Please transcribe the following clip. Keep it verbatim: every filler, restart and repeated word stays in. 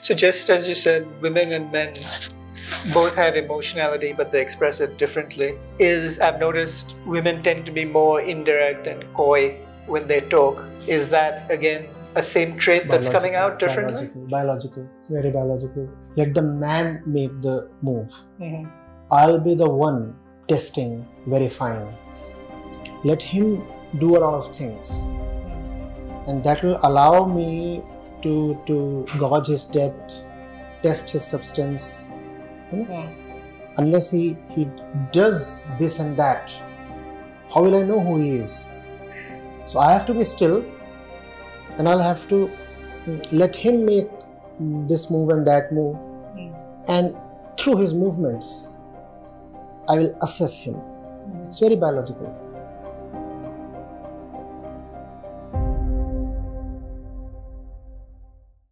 So just as you said, women and men both have emotionality, but they express it differently. Is I've noticed women tend to be more indirect and coy when they talk. Is that again a same trait biological, that's coming out differently? Biological, biological, very biological. Let the man make the move. Mm-hmm. I'll be the one testing, verifying. Let him do a lot of things, and that will allow me to to gauge his depth, test his substance. Mm-hmm. Unless he, he does this and that, how will I know who he is? So I have to be still, and I'll have to let him make this move and that move. Mm-hmm. And through his movements, I will assess him. Mm-hmm. It's very biological.